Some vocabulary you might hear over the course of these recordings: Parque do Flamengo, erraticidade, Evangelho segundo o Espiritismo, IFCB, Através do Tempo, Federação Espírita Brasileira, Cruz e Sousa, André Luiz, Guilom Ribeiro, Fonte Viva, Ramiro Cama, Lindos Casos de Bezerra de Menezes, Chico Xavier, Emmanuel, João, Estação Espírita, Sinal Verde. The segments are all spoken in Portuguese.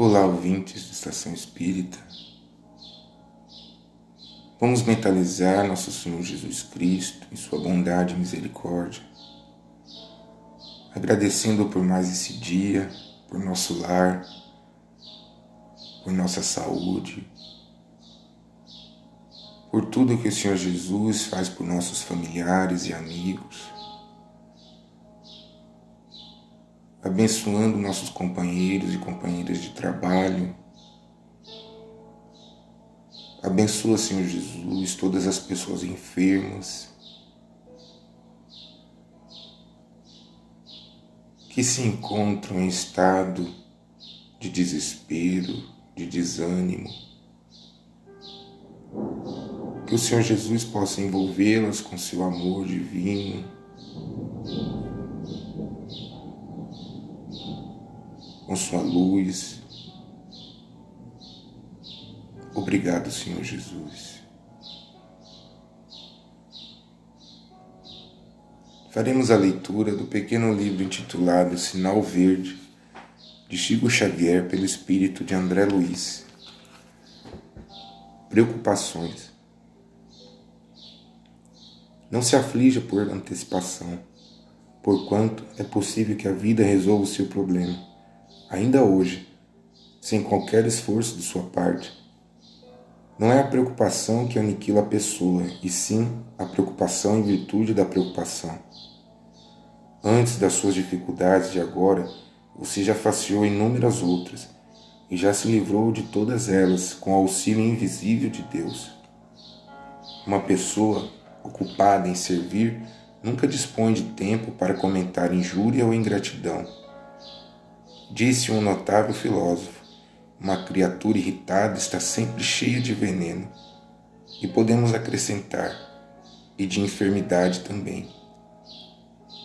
Olá, ouvintes de Estação Espírita. Vamos mentalizar Nosso Senhor Jesus Cristo em sua bondade e misericórdia, agradecendo-o por mais esse dia, por nosso lar, por nossa saúde, por tudo que o Senhor Jesus faz por nossos familiares e amigos, abençoando nossos companheiros e companheiras de trabalho. Abençoa, Senhor Jesus, todas as pessoas enfermas, que se encontram em estado de desespero, de desânimo, que o Senhor Jesus possa envolvê-las com seu amor divino, com sua luz. Obrigado, Senhor Jesus. Faremos a leitura do pequeno livro intitulado Sinal Verde, de Chico Xavier, pelo espírito de André Luiz. Preocupações. Não se aflija por antecipação, porquanto é possível que a vida resolva o seu problema, ainda hoje, sem qualquer esforço de sua parte. Não é a preocupação que aniquila a pessoa, e sim a preocupação em virtude da preocupação. Antes das suas dificuldades de agora, você já faceou inúmeras outras, e já se livrou de todas elas com o auxílio invisível de Deus. Uma pessoa ocupada em servir nunca dispõe de tempo para comentar injúria ou ingratidão. Disse um notável filósofo: uma criatura irritada está sempre cheia de veneno, e podemos acrescentar, e de enfermidade também.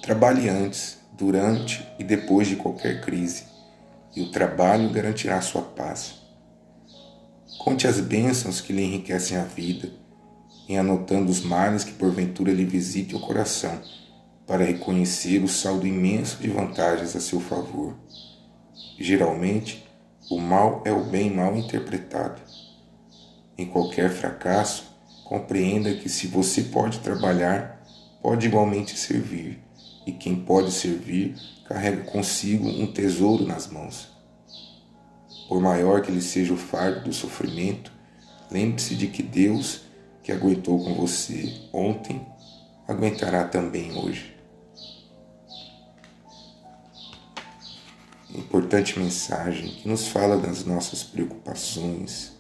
Trabalhe antes, durante e depois de qualquer crise, e o trabalho garantirá sua paz. Conte as bênçãos que lhe enriquecem a vida, em anotando os males que porventura lhe visite o coração, para reconhecer o saldo imenso de vantagens a seu favor. Geralmente, o mal é o bem mal interpretado. Em qualquer fracasso, compreenda que se você pode trabalhar, pode igualmente servir, e quem pode servir carrega consigo um tesouro nas mãos. Por maior que lhe seja o fardo do sofrimento, lembre-se de que Deus, que aguentou com você ontem, aguentará também hoje. Importante mensagem que nos fala das nossas preocupações,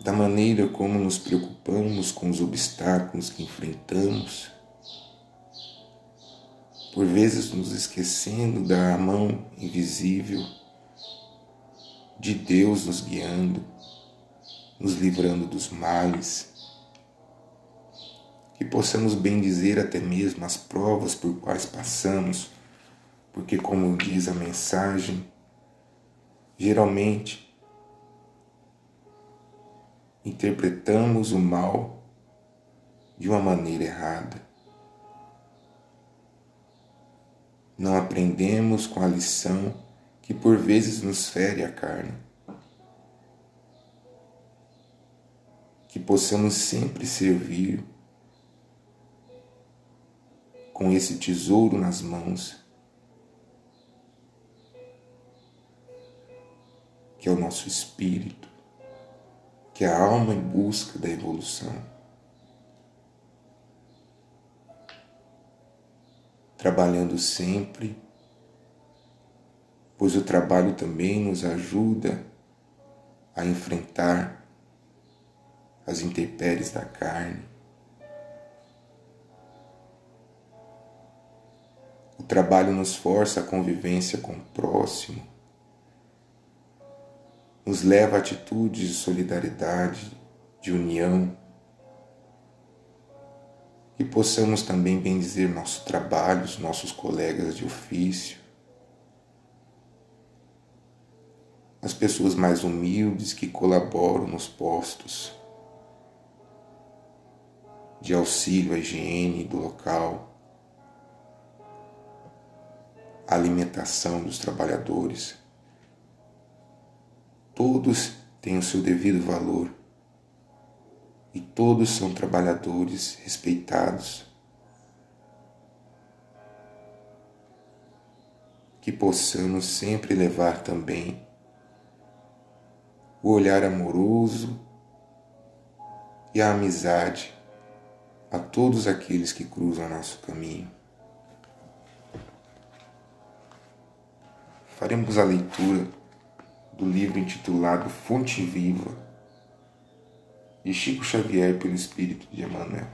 da maneira como nos preocupamos com os obstáculos que enfrentamos, por vezes nos esquecendo da mão invisível de Deus nos guiando, nos livrando dos males. Que possamos bendizer até mesmo as provas por quais passamos, porque, como diz a mensagem, geralmente interpretamos o mal de uma maneira errada. Não aprendemos com a lição que por vezes nos fere a carne. Que possamos sempre servir com esse tesouro nas mãos, que é o nosso espírito, que é a alma em busca da evolução. Trabalhando sempre, pois o trabalho também nos ajuda a enfrentar as intempéries da carne. O trabalho nos força a convivência com o próximo, nos leva a atitudes de solidariedade, de união. Que possamos também bendizer nosso trabalho, os nossos colegas de ofício, as pessoas mais humildes que colaboram nos postos de auxílio à higiene do local, alimentação dos trabalhadores. Todos têm o seu devido valor e todos são trabalhadores respeitados. Que possamos sempre levar também o olhar amoroso e a amizade a todos aqueles que cruzam nosso caminho. Faremos a leitura do livro intitulado Fonte Viva, de Chico Xavier pelo Espírito de Emmanuel.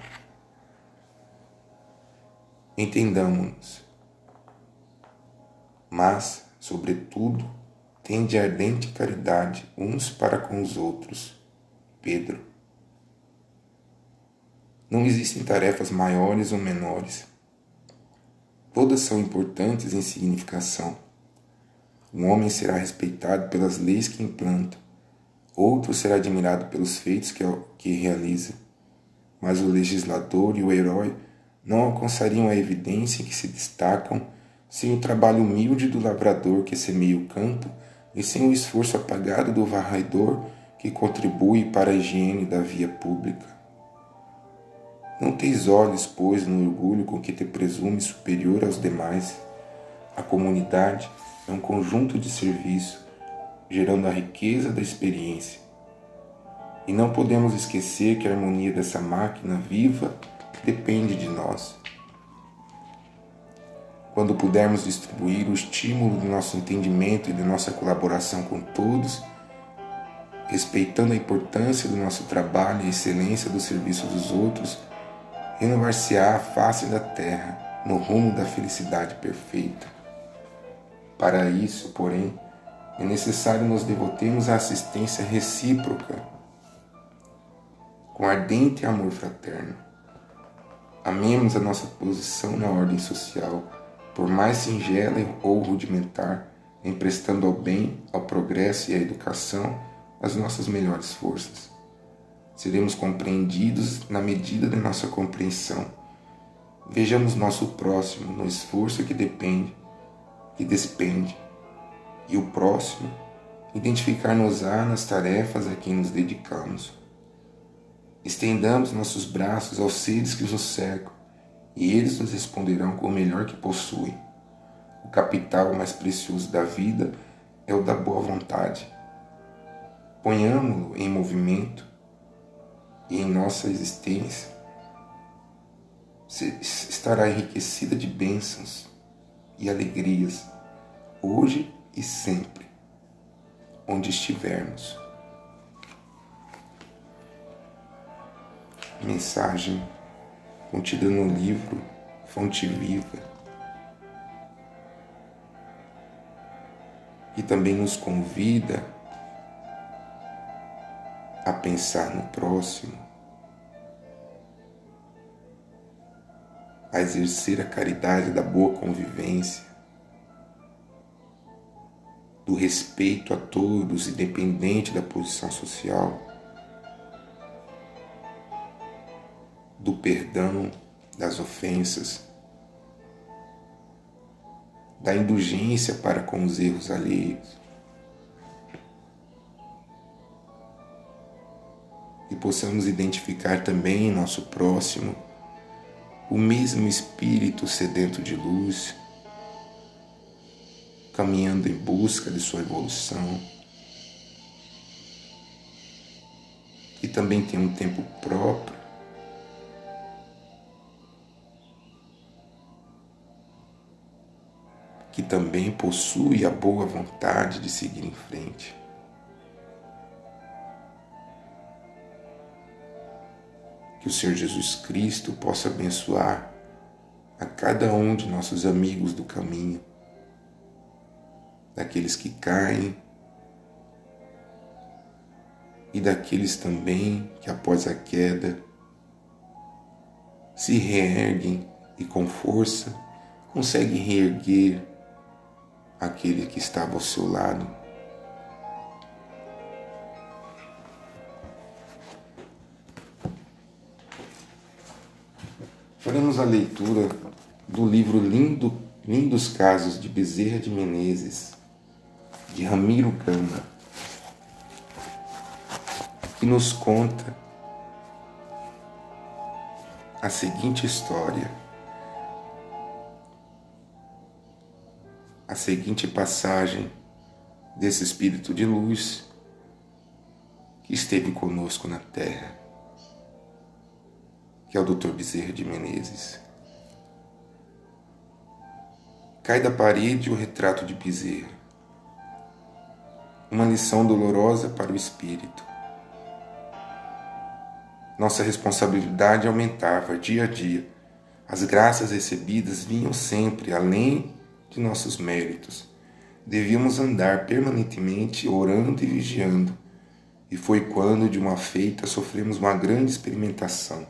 Entendamos-nos, mas, sobretudo, tende ardente caridade uns para com os outros. Pedro. Não existem tarefas maiores ou menores. Todas são importantes em significação. Um homem será respeitado pelas leis que implanta, outro será admirado pelos feitos que realiza. Mas o legislador e o herói não alcançariam a evidência em que se destacam sem o trabalho humilde do lavrador que semeia o campo e sem o esforço apagado do varredor que contribui para a higiene da via pública. Não teis olhos, pois, no orgulho com que te presumes superior aos demais. A comunidade é um conjunto de serviço, gerando a riqueza da experiência. E não podemos esquecer que a harmonia dessa máquina viva depende de nós. Quando pudermos distribuir o estímulo do nosso entendimento e da nossa colaboração com todos, respeitando a importância do nosso trabalho e a excelência do serviço dos outros, renovar-se-á a face da terra no rumo da felicidade perfeita. Para isso, porém, é necessário nos devotemos à assistência recíproca, com ardente amor fraterno. Amemos a nossa posição na ordem social, por mais singela ou rudimentar, emprestando ao bem, ao progresso e à educação as nossas melhores forças. Seremos compreendidos na medida da nossa compreensão. Vejamos nosso próximo no esforço que despende, e o próximo identificar-nos-á nas tarefas a quem nos dedicamos. Estendamos nossos braços aos seres que nos cercam, e eles nos responderão com o melhor que possuem. O capital mais precioso da vida é o da boa vontade. Ponhamo-lo em movimento e em nossa existência estará enriquecida de bênçãos e alegrias, hoje e sempre, onde estivermos. Mensagem contida no livro Fonte Viva, que também nos convida a pensar no próximo, a exercer a caridade da boa convivência, do respeito a todos, independente da posição social, do perdão, das ofensas, da indulgência para com os erros alheios. E possamos identificar também em nosso próximo o mesmo espírito sedento de luz, caminhando em busca de sua evolução, que também tem um tempo próprio, que também possui a boa vontade de seguir em frente. Que o Senhor Jesus Cristo possa abençoar a cada um de nossos amigos do caminho, daqueles que caem e daqueles também que após a queda se reerguem e com força conseguem reerguer aquele que estava ao seu lado. Faremos a leitura do livro Lindo, Lindos Casos de Bezerra de Menezes, de Ramiro Cama, que nos conta a seguinte história, a seguinte passagem desse Espírito de Luz que esteve conosco na Terra, que é o Dr. Bezerra de Menezes. Cai da parede o retrato de Bezerra, uma lição dolorosa para o Espírito. Nossa responsabilidade aumentava dia a dia. As graças recebidas vinham sempre além de nossos méritos. Devíamos andar permanentemente orando e vigiando. E foi quando, de uma feita, sofremos uma grande experimentação.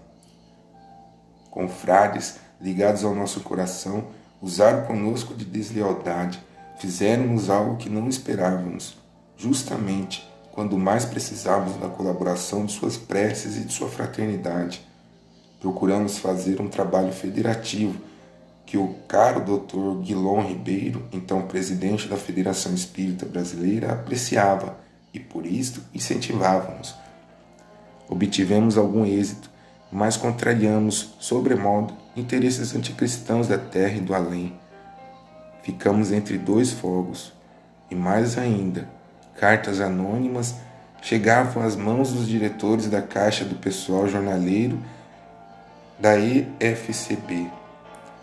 Confrades ligados ao nosso coração usaram conosco de deslealdade, fizeram-nos algo que não esperávamos, justamente quando mais precisávamos da colaboração de suas preces e de sua fraternidade. Procuramos fazer um trabalho federativo que o caro Dr. Guilom Ribeiro, então presidente da Federação Espírita Brasileira, apreciava e, por isso, incentivávamos. Obtivemos algum êxito, mas contrariamos, sobremodo, interesses anticristãos da terra e do além. Ficamos entre dois fogos, e mais ainda, cartas anônimas chegavam às mãos dos diretores da Caixa do Pessoal Jornaleiro da IFCB,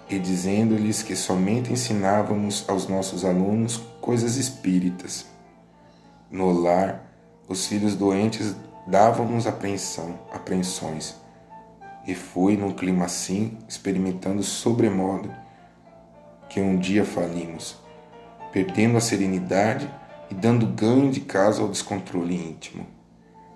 e dizendo-lhes que somente ensinávamos aos nossos alunos coisas espíritas. No lar, os filhos doentes davam-nos apreensões, e foi num clima assim, experimentando sobremodo, que um dia falimos, perdendo a serenidade e dando ganho de causa ao descontrole íntimo.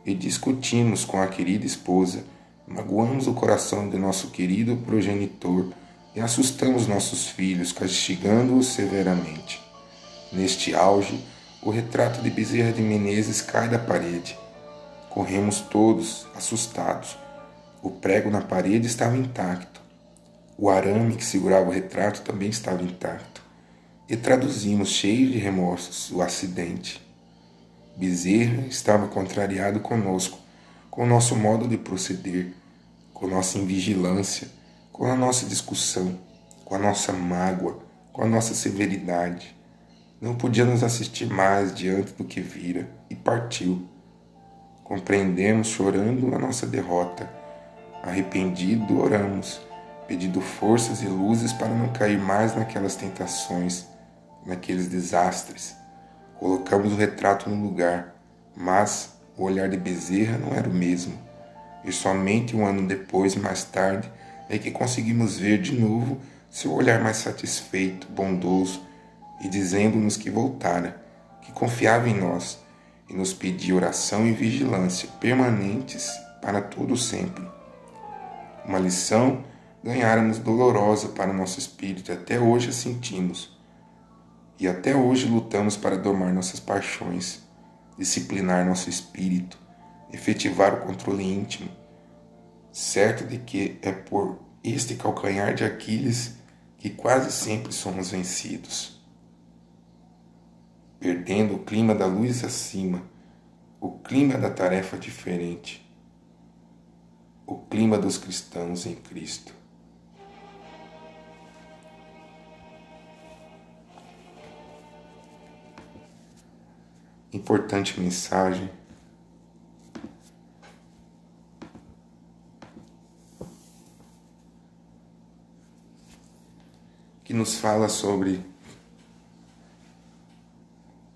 E discutimos com a querida esposa, magoamos o coração de nosso querido progenitor e assustamos nossos filhos, castigando-os severamente. Neste auge, o retrato de Bezerra de Menezes cai da parede. Corremos todos, assustados. O prego na parede estava intacto. O arame que segurava o retrato também estava intacto. E traduzimos, cheios de remorsos, o acidente. Bezerra estava contrariado conosco, com o nosso modo de proceder, com nossa invigilância, com a nossa discussão, com a nossa mágoa, com a nossa severidade. Não podia nos assistir mais diante do que vira, e partiu. Compreendemos, chorando, a nossa derrota. Arrependido, oramos, pedindo forças e luzes para não cair mais naquelas tentações, naqueles desastres. Colocamos o retrato no lugar, mas o olhar de Bezerra não era o mesmo. E somente um ano depois, mais tarde, é que conseguimos ver de novo seu olhar mais satisfeito, bondoso, e dizendo-nos que voltara, que confiava em nós, e nos pedia oração e vigilância permanentes para todo sempre. Uma lição ganháramos dolorosa para o nosso espírito, até hoje a sentimos. E até hoje lutamos para domar nossas paixões, disciplinar nosso espírito, efetivar o controle íntimo, certo de que é por este calcanhar de Aquiles que quase sempre somos vencidos. Perdendo o clima da luz acima, o clima da tarefa diferente, o clima dos cristãos em Cristo. Importante mensagem. Que nos fala sobre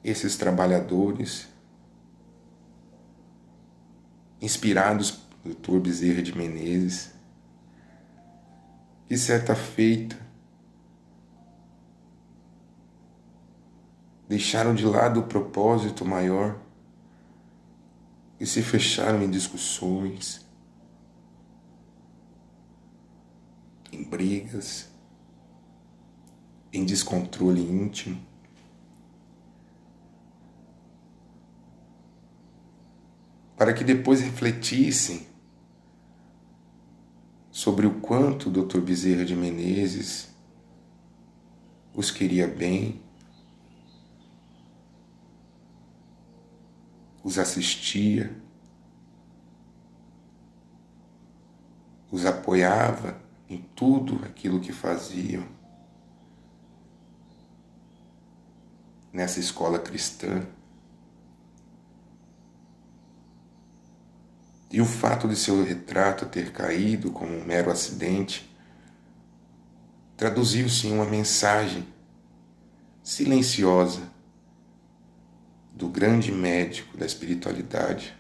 esses trabalhadores inspirados Dr. Bezerra de Menezes, que certa feita deixaram de lado o propósito maior e se fecharam em discussões, em brigas, em descontrole íntimo, para que depois refletissem sobre o quanto o Dr. Bezerra de Menezes os queria bem, os assistia, os apoiava em tudo aquilo que faziam nessa escola cristã. E o fato de seu retrato ter caído como um mero acidente traduziu-se em uma mensagem silenciosa do grande médico da espiritualidade,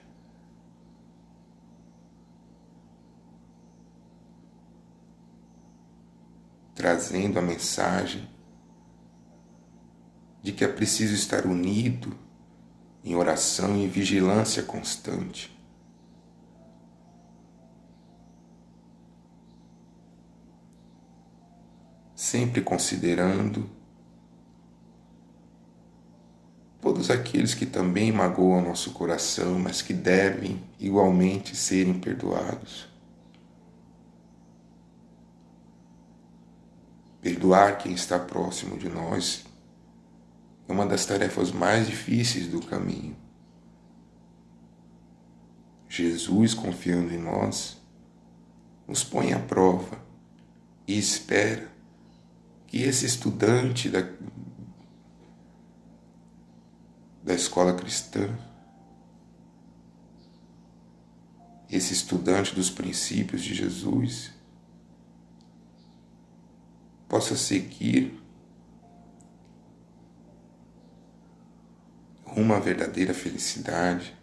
trazendo a mensagem de que é preciso estar unido em oração e vigilância constante. Sempre considerando todos aqueles que também magoam nosso coração, mas que devem igualmente serem perdoados. Perdoar quem está próximo de nós é uma das tarefas mais difíceis do caminho. Jesus, confiando em nós, nos põe à prova e espera que esse estudante da escola cristã, esse estudante dos princípios de Jesus, possa seguir rumo à verdadeira felicidade,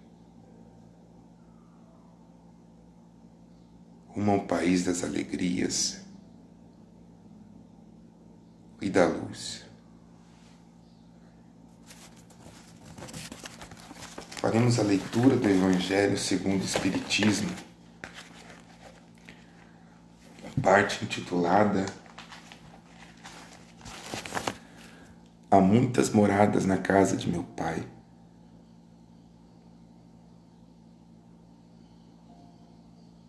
rumo ao país das alegrias e da luz. Faremos a leitura do Evangelho segundo o Espiritismo, a parte intitulada Há muitas moradas na casa de meu Pai.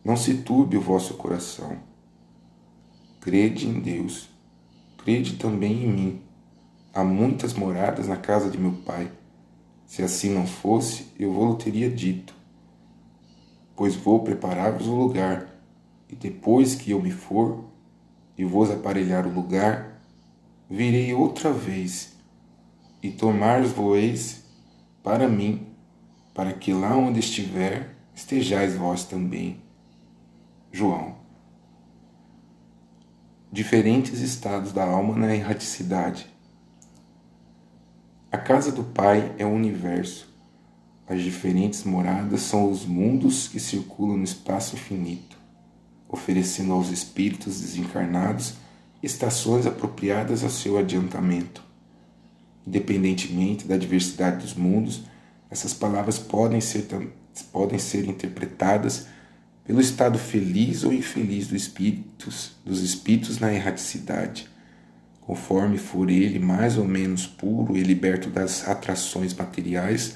Não se turbe o vosso coração. Crede em Deus. Crede também em mim. Há muitas moradas na casa de meu Pai. Se assim não fosse, eu vou-lo teria dito. Pois vou preparar-vos o lugar, e depois que eu me for, e vos aparelhar o lugar, virei outra vez, e tomar-vos-eis para mim, para que lá onde estiver, estejais vós também. João. Diferentes estados da alma na erraticidade. A casa do Pai é o universo. As diferentes moradas são os mundos que circulam no espaço infinito, oferecendo aos espíritos desencarnados estações apropriadas ao seu adiantamento. Independentemente da diversidade dos mundos, essas palavras podem ser interpretadas pelo estado feliz ou infeliz dos espíritos na erraticidade, conforme for ele mais ou menos puro e liberto das atrações materiais,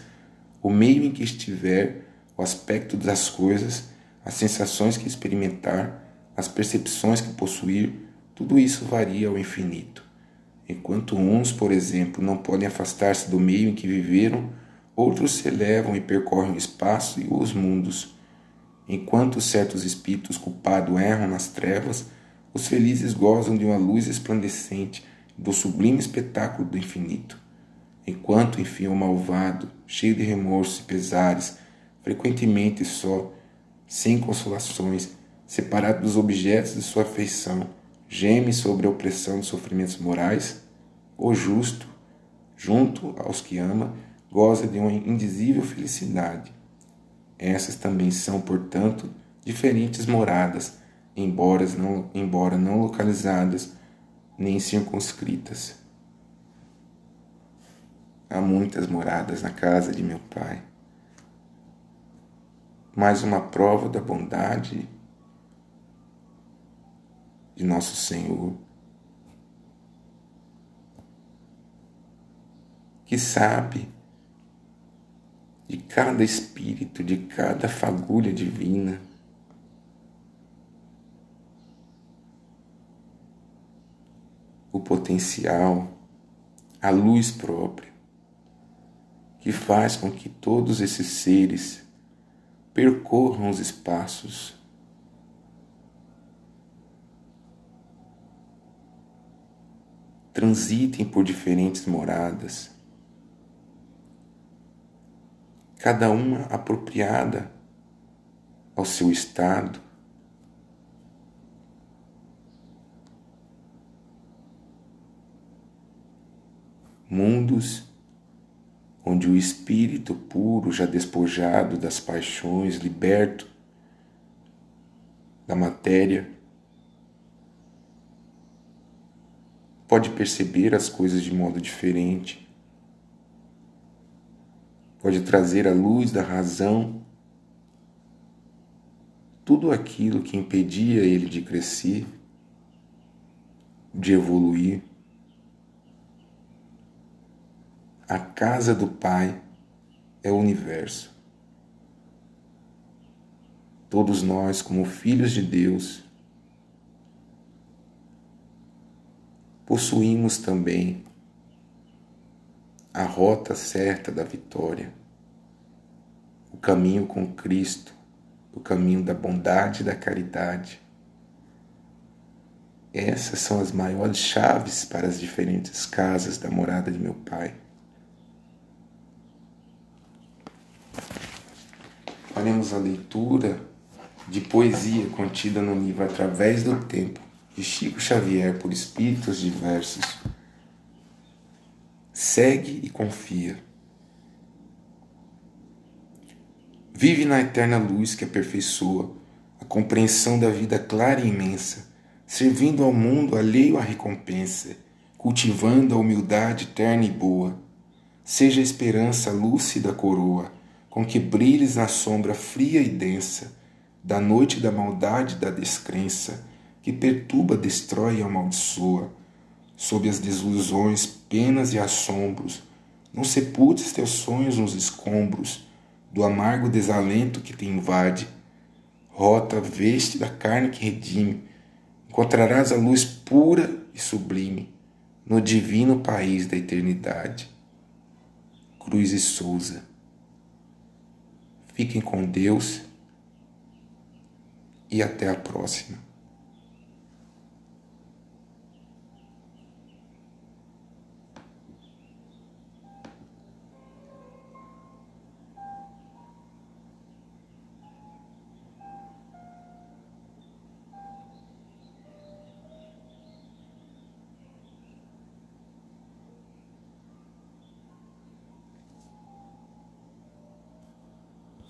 o meio em que estiver, o aspecto das coisas, as sensações que experimentar, as percepções que possuir, tudo isso varia ao infinito. Enquanto uns, por exemplo, não podem afastar-se do meio em que viveram, outros se elevam e percorrem o espaço e os mundos. Enquanto certos espíritos culpados erram nas trevas, os felizes gozam de uma luz resplandecente do sublime espetáculo do infinito. Enquanto, enfim, o malvado, cheio de remorso e pesares, frequentemente só, sem consolações, separado dos objetos de sua afeição, geme sobre a opressão dos sofrimentos morais, o justo, junto aos que ama, goza de uma indizível felicidade. Essas também são, portanto, diferentes moradas, embora não localizadas nem circunscritas. Há muitas moradas na casa de meu Pai. Mais uma prova da bondade de nosso Senhor, que sabe de cada espírito, de cada fagulha divina, o potencial, a luz própria, que faz com que todos esses seres percorram os espaços transitem por diferentes moradas, cada uma apropriada ao seu estado, mundos onde o espírito puro, já despojado das paixões, liberto da matéria, pode perceber as coisas de modo diferente, pode trazer à luz da razão tudo aquilo que impedia ele de crescer, de evoluir. A casa do Pai é o universo. Todos nós, como filhos de Deus, possuímos também a rota certa da vitória, o caminho com Cristo, o caminho da bondade e da caridade. Essas são as maiores chaves para as diferentes casas da morada de meu Pai. Faremos a leitura de poesia contida no livro Através do Tempo, de Chico Xavier, por espíritos diversos. Segue e confia. Vive na eterna luz que aperfeiçoa a compreensão da vida clara e imensa, servindo ao mundo alheio à recompensa, cultivando a humildade terna e boa. Seja a esperança lúcida coroa, com que brilhes na sombra fria e densa, da noite da maldade e da descrença, que perturba, destrói e amaldiçoa. Sob as desilusões, penas e assombros, não sepultes teus sonhos nos escombros do amargo desalento que te invade. Rota, veste da carne que redime, encontrarás a luz pura e sublime no divino país da eternidade. Cruz e Sousa. Fiquem com Deus e até a próxima.